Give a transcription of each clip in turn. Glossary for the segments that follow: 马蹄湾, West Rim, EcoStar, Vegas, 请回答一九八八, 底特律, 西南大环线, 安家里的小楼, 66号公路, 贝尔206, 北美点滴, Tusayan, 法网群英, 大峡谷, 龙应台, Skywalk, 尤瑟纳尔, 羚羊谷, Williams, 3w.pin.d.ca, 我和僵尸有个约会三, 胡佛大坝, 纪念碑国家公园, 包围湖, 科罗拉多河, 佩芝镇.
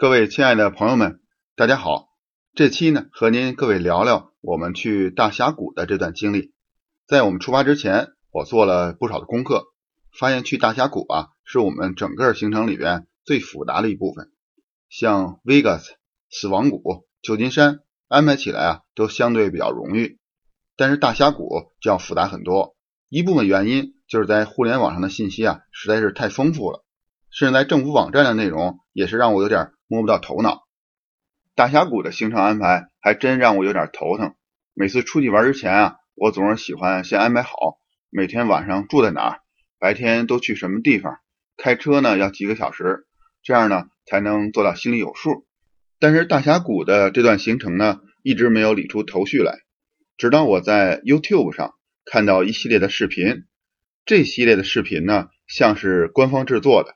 各位亲爱的朋友们，大家好。这期呢，和您各位聊聊我们去大峡谷的这段经历。在我们出发之前，我做了不少的功课，发现去大峡谷啊，是我们整个行程里边最复杂的一部分。像 Vegas、死亡谷、旧金山安排起来啊，都相对比较容易，但是大峡谷就要复杂很多。一部分原因就是在互联网上的信息啊，实在是太丰富了，甚至在政府网站的内容也是让我有点摸不到头脑。大峡谷的行程安排还真让我有点头疼。每次出去玩之前啊，我总是喜欢先安排好每天晚上住在哪儿，白天都去什么地方，开车呢要几个小时，这样呢才能做到心里有数。但是大峡谷的这段行程呢，一直没有理出头绪来，直到我在 YouTube 上看到一系列的视频。这系列的视频呢，像是官方制作的，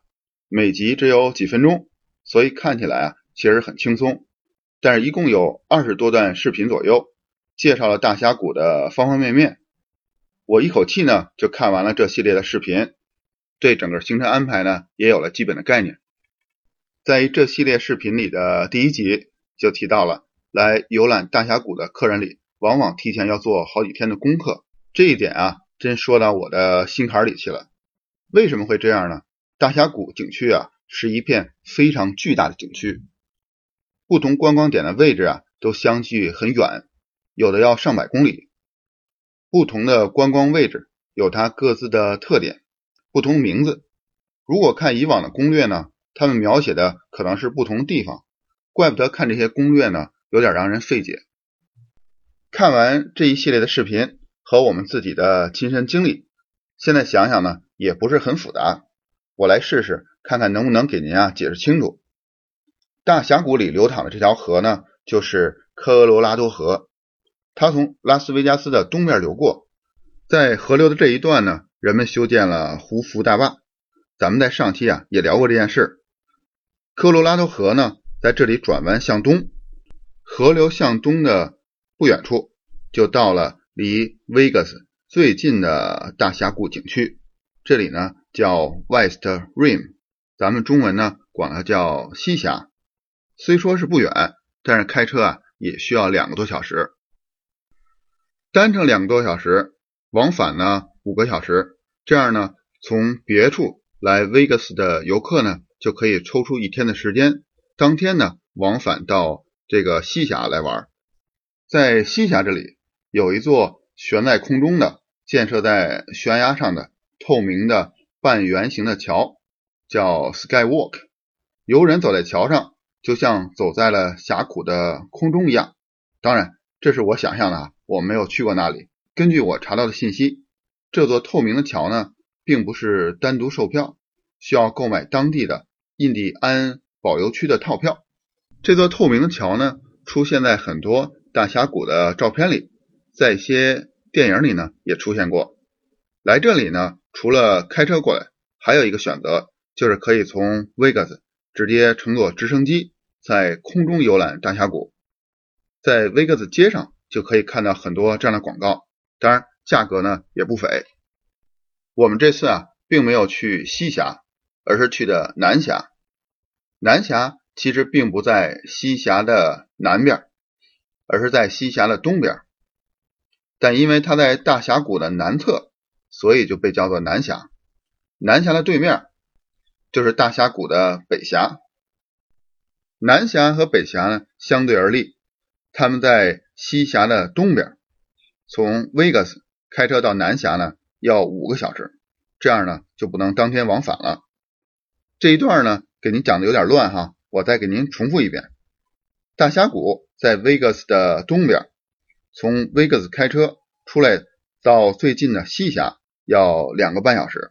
每集只有几分钟，所以看起来啊其实很轻松。但是一共有20多段视频左右，介绍了大峡谷的方方面面。我一口气呢就看完了这系列的视频，对整个行程安排呢也有了基本的概念。在这系列视频里的第一集就提到了，来游览大峡谷的客人里往往提前要做好几天的功课。这一点啊真说到我的心坎里去了。为什么会这样呢？大峡谷景区啊是一片非常巨大的景区，不同观光点的位置啊都相距很远，有的要上百公里。不同的观光位置有它各自的特点，不同名字。如果看以往的攻略呢，他们描写的可能是不同地方，怪不得看这些攻略呢有点让人费解。看完这一系列的视频和我们自己的亲身经历，现在想想呢也不是很复杂，我来试试看看能不能给您啊解释清楚。大峡谷里流淌的这条河呢，就是科罗拉多河，它从拉斯维加斯的东边流过。在河流的这一段呢，人们修建了胡佛大坝，咱们在上期啊也聊过这件事。科罗拉多河呢在这里转弯向东，河流向东的不远处就到了离 Vegas 最近的大峡谷景区，这里呢叫 West Rim，咱们中文呢管它叫西峡。虽说是不远，但是开车啊也需要2个多小时，单程2个多小时，往返呢5个小时。这样呢，从别处来 Vegas 的游客呢就可以抽出一天的时间，当天呢往返到这个西峡来玩。在西峡这里有一座悬在空中的建设在悬崖上的透明的半圆形的桥，叫 Skywalk， 游人走在桥上就像走在了峡谷的空中一样。当然这是我想象的，我没有去过那里。根据我查到的信息，这座透明的桥呢并不是单独售票，需要购买当地的印第安保留区的套票。这座透明的桥呢出现在很多大峡谷的照片里，在一些电影里呢也出现过。来这里呢除了开车过来，还有一个选择，就是可以从 Vegas 直接乘坐直升机在空中游览大峡谷。在 Vegas 街上就可以看到很多这样的广告，当然价格呢也不菲。我们这次啊并没有去西峡，而是去的南峡。南峡其实并不在西峡的南边，而是在西峡的东边。但因为它在大峡谷的南侧，所以就被叫做南峡。南峡的对面就是大峡谷的北峡。南峡和北峡呢相对而立，他们在西峡的东边。从 Vegas 开车到南峡呢要5个小时，这样呢就不能当天往返了。这一段呢给您讲的有点乱哈，我再给您重复一遍。大峡谷在 Vegas 的东边，从 Vegas 开车出来到最近的西峡要2个半小时。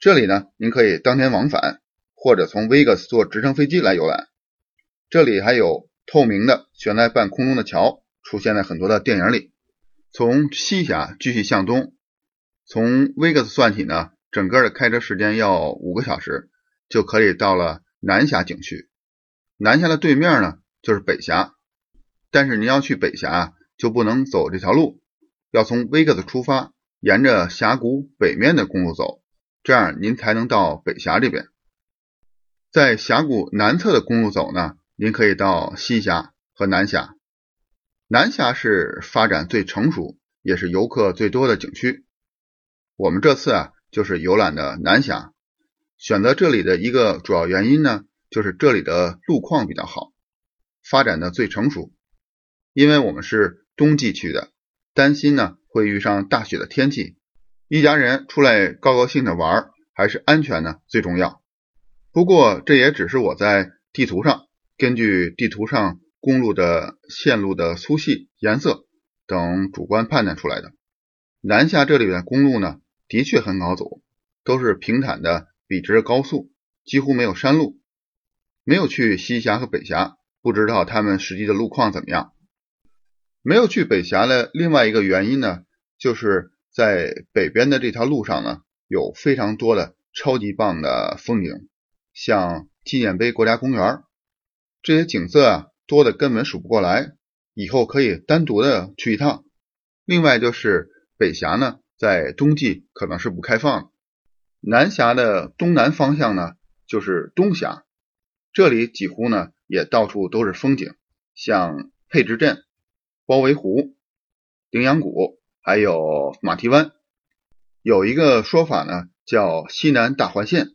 这里呢您可以当天往返，或者从 Vegas 坐直升飞机来游览。这里还有透明的悬在半空中的桥，出现在很多的电影里。从西峡继续向东，从 Vegas 算起呢整个的开车时间要5个小时，就可以到了南峡景区。南峡的对面呢就是北峡，但是您要去北峡就不能走这条路，要从 Vegas 出发，沿着峡谷北面的公路走，这样您才能到北峡这边。在峡谷南侧的公路走呢，您可以到西峡和南峡。南峡是发展最成熟，也是游客最多的景区。我们这次啊，就是游览的南峡。选择这里的一个主要原因呢，就是这里的路况比较好，发展的最成熟。因为我们是冬季去的，担心呢会遇上大雪的天气，一家人出来高高兴的玩，还是安全呢最重要。不过这也只是我在地图上根据地图上公路的线路的粗细、颜色等主观判断出来的。南下这里的公路呢的确很好走，都是平坦的笔直高速，几乎没有山路。没有去西峡和北峡，不知道他们实际的路况怎么样。没有去北峡的另外一个原因呢，就是在北边的这条路上呢有非常多的超级棒的风景。像纪念碑国家公园，这些景色啊多的根本数不过来，以后可以单独的去一趟。另外就是北峡呢在冬季可能是不开放，南峡的东南方向呢就是东峡，这里几乎呢也到处都是风景，像佩芝镇、包围湖、羚羊谷还有马蹄湾。有一个说法呢叫西南大环线，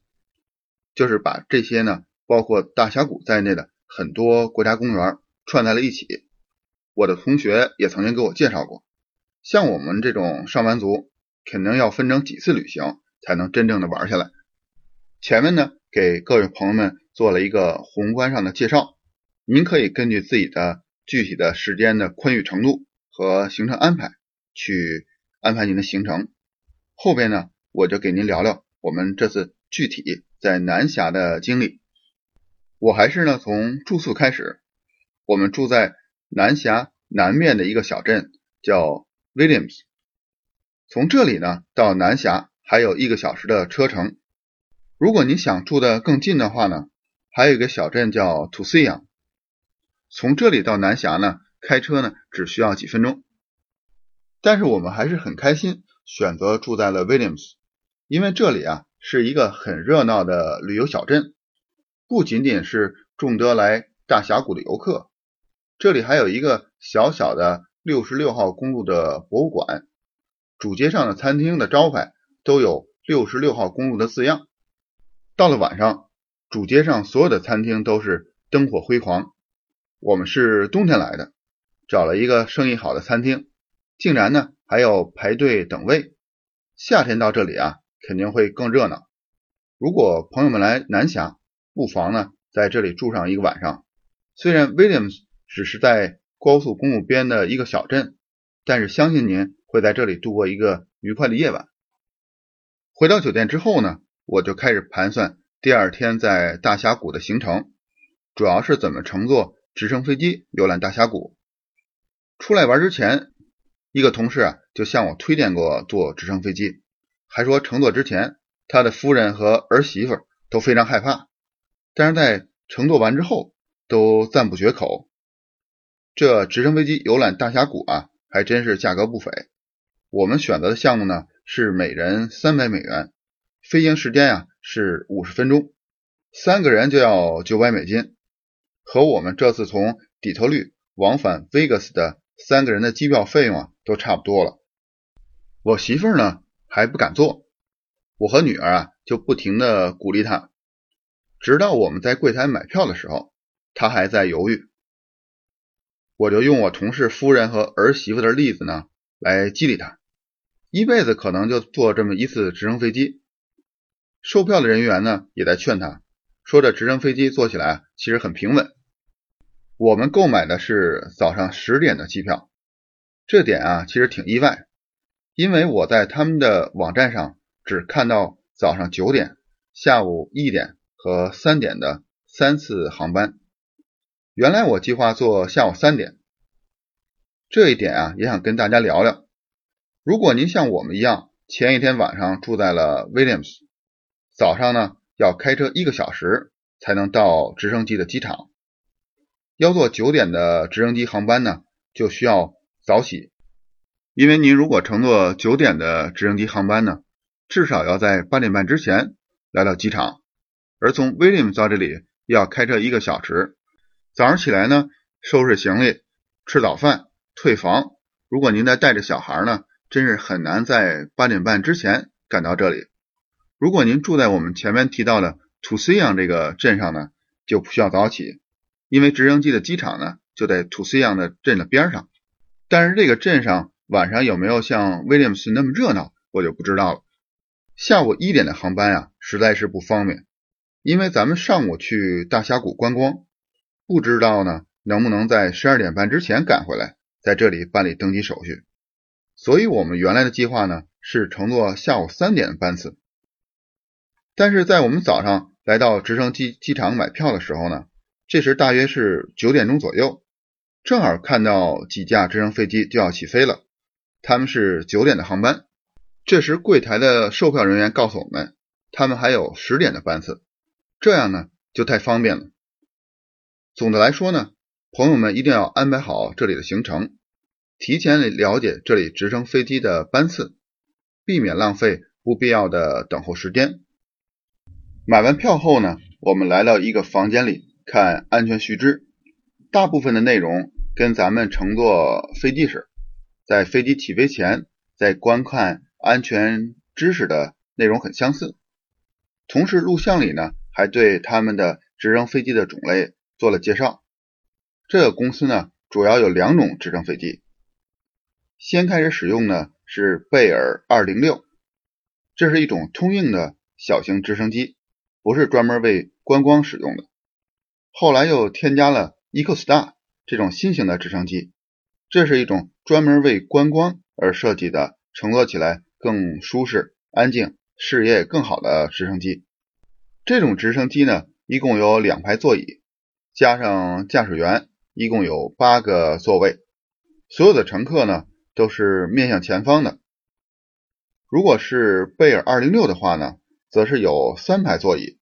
就是把这些呢包括大峡谷在内的很多国家公园串在了一起。我的同学也曾经给我介绍过，像我们这种上班族肯定要分成几次旅行才能真正的玩下来。前面呢给各位朋友们做了一个宏观上的介绍，您可以根据自己的具体的时间的宽裕程度和行程安排去安排您的行程。后边呢我就给您聊聊我们这次具体在南峡的经历。我还是呢从住宿开始。我们住在南峡南面的一个小镇叫 Williams， 从这里呢到南峡还有一个小时的车程。如果你想住得更近的话呢，还有一个小镇叫 Tusayan， 从这里到南峡呢开车呢只需要几分钟。但是我们还是很开心选择住在了 Williams， 因为这里啊是一个很热闹的旅游小镇，不仅仅是众多来大峡谷的游客，这里还有一个小小的66号公路的博物馆，主街上的餐厅的招牌都有66号公路的字样。到了晚上，主街上所有的餐厅都是灯火辉煌。我们是冬天来的，找了一个生意好的餐厅，竟然呢还要排队等位。夏天到这里啊肯定会更热闹。如果朋友们来南峡，不妨呢在这里住上一个晚上。虽然 Williams 只是在高速公路边的一个小镇，但是相信您会在这里度过一个愉快的夜晚。回到酒店之后呢，我就开始盘算第二天在大峡谷的行程，主要是怎么乘坐直升飞机游览大峡谷。出来玩之前，一个同事啊就向我推荐过坐直升飞机，还说乘坐之前他的夫人和儿媳妇都非常害怕，但是在乘坐完之后都赞不绝口。这直升飞机游览大峡谷啊还真是价格不菲。我们选择的项目呢是每人$300，飞行时间啊是50分钟，3个人就要$900，和我们这次从底特律往返 Vegas 的3个人的机票费用啊都差不多了。我媳妇呢还不敢坐，我和女儿啊就不停的鼓励她，直到我们在柜台买票的时候，她还在犹豫。我就用我同事夫人和儿媳妇的例子呢来激励她，一辈子可能就坐这么一次直升飞机。售票的人员呢也在劝她，说这直升飞机坐起来其实很平稳。我们购买的是早上10点的机票，这点啊其实挺意外，因为我在他们的网站上只看到早上9点、下午1点和3点的3次航班。原来我计划坐下午3点。这一点啊也想跟大家聊聊。如果您像我们一样前一天晚上住在了 Williams， 早上呢要开车1个小时才能到直升机的机场。要坐9点的直升机航班呢就需要早起。因为您如果乘坐9点的直升机航班呢，至少要在8点半之前来到机场，而从 Williams 到这里要开车1个小时。早上起来呢，收拾行李，吃早饭，退房。如果您再带着小孩呢，真是很难在8点半之前赶到这里。如果您住在我们前面提到的 Tusayan 这个镇上呢，就不需要早起，因为直升机的机场呢就在 Tusayan 的镇的边上。但是这个镇上晚上有没有像 Williams 那么热闹，我就不知道了。下午1点的航班啊，实在是不方便，因为咱们上午去大峡谷观光，不知道呢能不能在12点半之前赶回来，在这里办理登机手续。所以我们原来的计划呢是乘坐下午3点班次。但是在我们早上来到直升机机场买票的时候呢，这时大约是9点钟左右，正好看到几架直升飞机就要起飞了，他们是9点的航班。这时柜台的售票人员告诉我们，他们还有10点的班次，这样呢就太方便了。总的来说呢，朋友们一定要安排好这里的行程，提前了解这里直升飞机的班次，避免浪费不必要的等候时间。买完票后呢，我们来到一个房间里看安全须知，大部分的内容跟咱们乘坐飞机时在飞机起飞前在观看安全知识的内容很相似。同时录像里呢还对他们的直升飞机的种类做了介绍。这个公司呢主要有2种直升飞机，先开始使用的是贝尔206，这是一种通用的小型直升机，不是专门为观光使用的。后来又添加了 EcoStar 这种新型的直升机，这是一种专门为观光而设计的，乘坐起来更舒适、安静，视野更好的直升机。这种直升机呢一共有2排座椅，加上驾驶员一共有8个座位，所有的乘客呢都是面向前方的。如果是贝尔206的话呢，则是有3排座椅，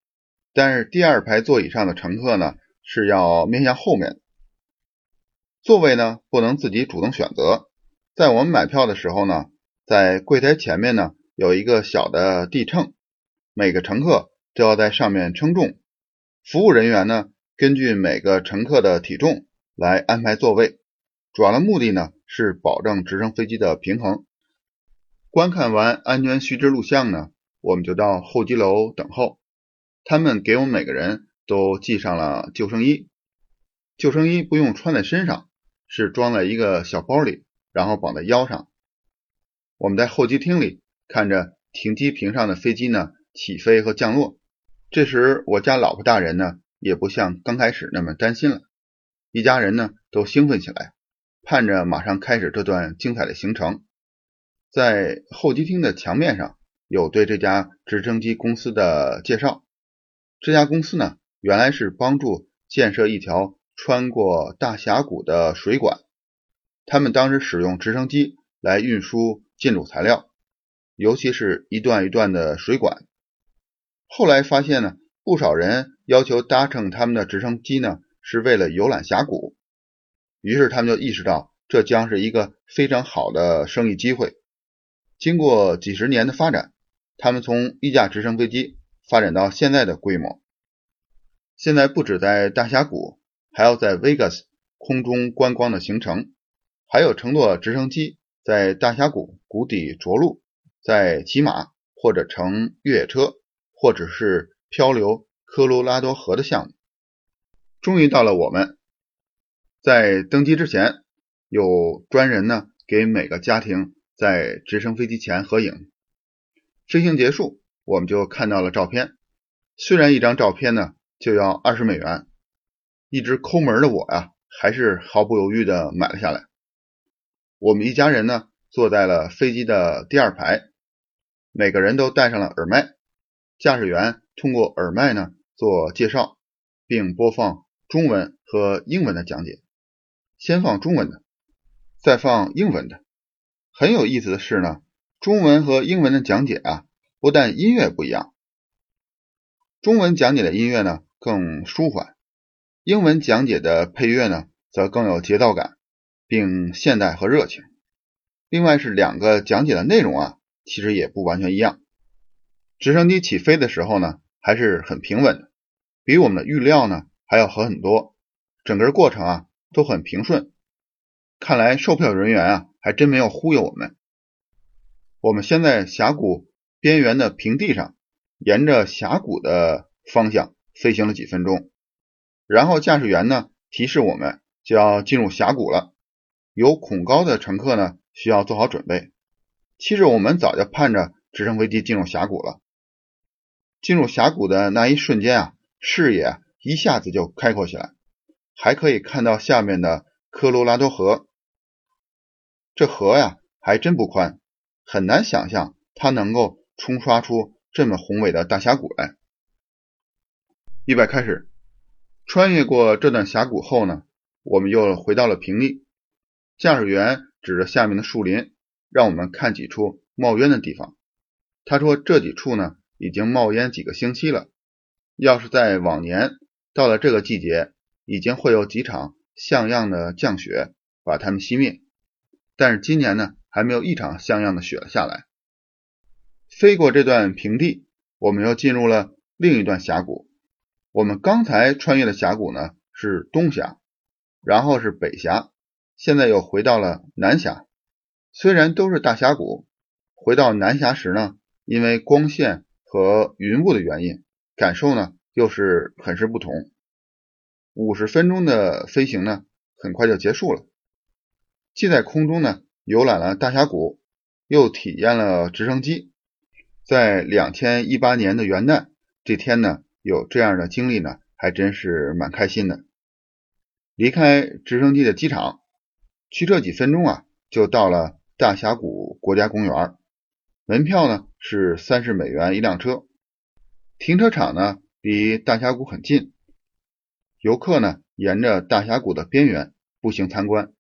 但是第2排座椅上的乘客呢是要面向后面的。座位呢不能自己主动选择，在我们买票的时候呢，在柜台前面呢有一个小的地秤，每个乘客都要在上面称重，服务人员呢根据每个乘客的体重来安排座位，主要的目的呢是保证直升飞机的平衡。观看完安全须知录像呢，我们就到候机楼等候，他们给我们每个人都系上了救生衣，救生衣不用穿在身上，是装在一个小包里，然后绑在腰上。我们在候机厅里看着停机坪上的飞机呢起飞和降落，这时我家老婆大人呢也不像刚开始那么担心了，一家人呢都兴奋起来，盼着马上开始这段精彩的行程。在候机厅的墙面上有对这家直升机公司的介绍，这家公司呢原来是帮助建设一条穿过大峡谷的水管，他们当时使用直升机来运输建筑材料，尤其是一段一段的水管。后来发现呢，不少人要求搭乘他们的直升机呢是为了游览峡谷，于是他们就意识到这将是一个非常好的生意机会。经过几十年的发展，他们从一架直升飞机发展到现在的规模。现在不止在大峡谷，还有在 Vegas 空中观光的行程，还有乘坐直升机在大峡谷谷底着陆，在骑马或者乘越野车，或者是漂流科罗拉多河的项目。终于到了我们。在登机之前，有专人呢给每个家庭在直升飞机前合影。飞行结束，我们就看到了照片，虽然一张照片呢就要$20，一直抠门的我呀，还是毫不犹豫的买了下来。我们一家人呢坐在了飞机的第2排，每个人都戴上了耳麦，驾驶员通过耳麦呢做介绍，并播放中文和英文的讲解，先放中文的，再放英文的。很有意思的是呢，中文和英文的讲解啊，不但音乐不一样，中文讲解的音乐呢更舒缓，英文讲解的配乐呢则更有节奏感，并现代和热情。另外是2个讲解的内容啊，其实也不完全一样。直升机起飞的时候呢还是很平稳的，比我们的预料呢还要好很多，整个过程啊都很平顺。看来售票人员啊还真没有忽悠我们。我们先在峡谷边缘的平地上，沿着峡谷的方向飞行了几分钟，然后驾驶员呢提示我们就要进入峡谷了，有恐高的乘客呢需要做好准备。其实我们早就盼着直升飞机进入峡谷了。进入峡谷的那一瞬间啊，视野一下子就开阔起来，还可以看到下面的科罗拉多河。这河呀还真不宽，很难想象它能够冲刷出这么宏伟的大峡谷来。意外开始，穿越过这段峡谷后呢，我们又回到了平地。驾驶员指着下面的树林，让我们看几处冒烟的地方。他说这几处呢已经冒烟几个星期了，要是在往年到了这个季节，已经会有几场像样的降雪把它们熄灭，但是今年呢还没有一场像样的雪了下来。飞过这段平地，我们又进入了另一段峡谷。我们刚才穿越的峡谷呢是东峡，然后是北峡，现在又回到了南峡。虽然都是大峡谷，回到南峡时呢，因为光线和云雾的原因，感受呢又是很是不同。50分钟的飞行呢很快就结束了。既在空中呢游览了大峡谷，又体验了直升机。在2018年的元旦这天呢，有这样的经历呢还真是蛮开心的。离开直升机的机场，驱车几分钟啊就到了大峡谷国家公园。门票呢是$30一辆车。停车场呢离大峡谷很近。游客呢沿着大峡谷的边缘步行参观。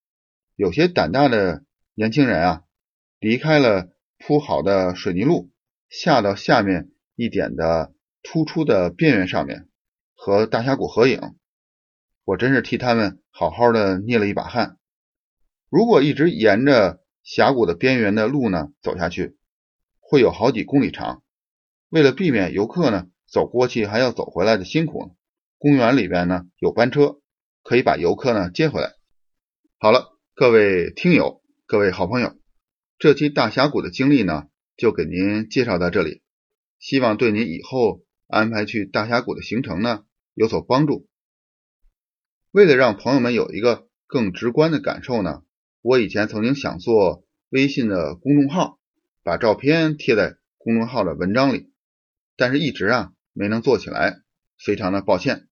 有些胆大的年轻人啊离开了铺好的水泥路，下到下面一点的突出的边缘上面和大峡谷合影。我真是替他们好好的捏了一把汗。如果一直沿着峡谷的边缘的路呢走下去，会有好几公里长。为了避免游客呢走过去还要走回来的辛苦，公园里边呢有班车可以把游客呢接回来。好了，各位听友，各位好朋友，这期大峡谷的经历呢就给您介绍到这里，希望对您以后安排去大峡谷的行程呢有所帮助。为了让朋友们有一个更直观的感受呢，我以前曾经想做微信的公众号，把照片贴在公众号的文章里，但是一直啊没能做起来，非常的抱歉。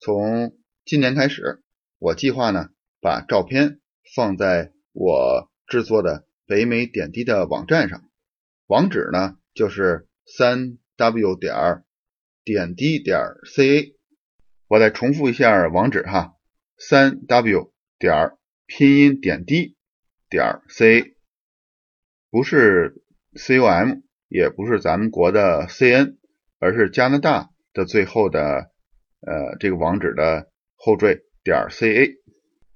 从今年开始，我计划呢把照片放在我制作的北美点滴的网站上，网址呢就是 3w..pin.d.ca。 我再重复一下网址哈， 3w..pin.d.ca， 不是 com， 也不是咱们国的 cn， 而是加拿大的最后的这个网址的后缀 .ca。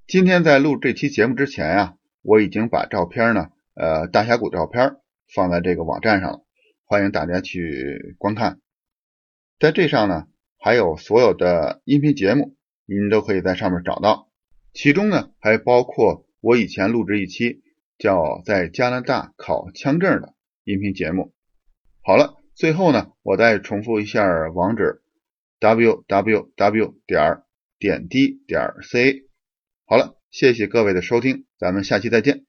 今天在录这期节目之前啊，我已经把照片呢大峡谷照片放在这个网站上了，欢迎大家去观看。在这上呢还有所有的音频节目，您都可以在上面找到，其中呢还包括我以前录制一期叫在加拿大考枪证的音频节目。好了，最后呢我再重复一下网址 www..d.ca。 好了，谢谢各位的收听，咱们下期再见。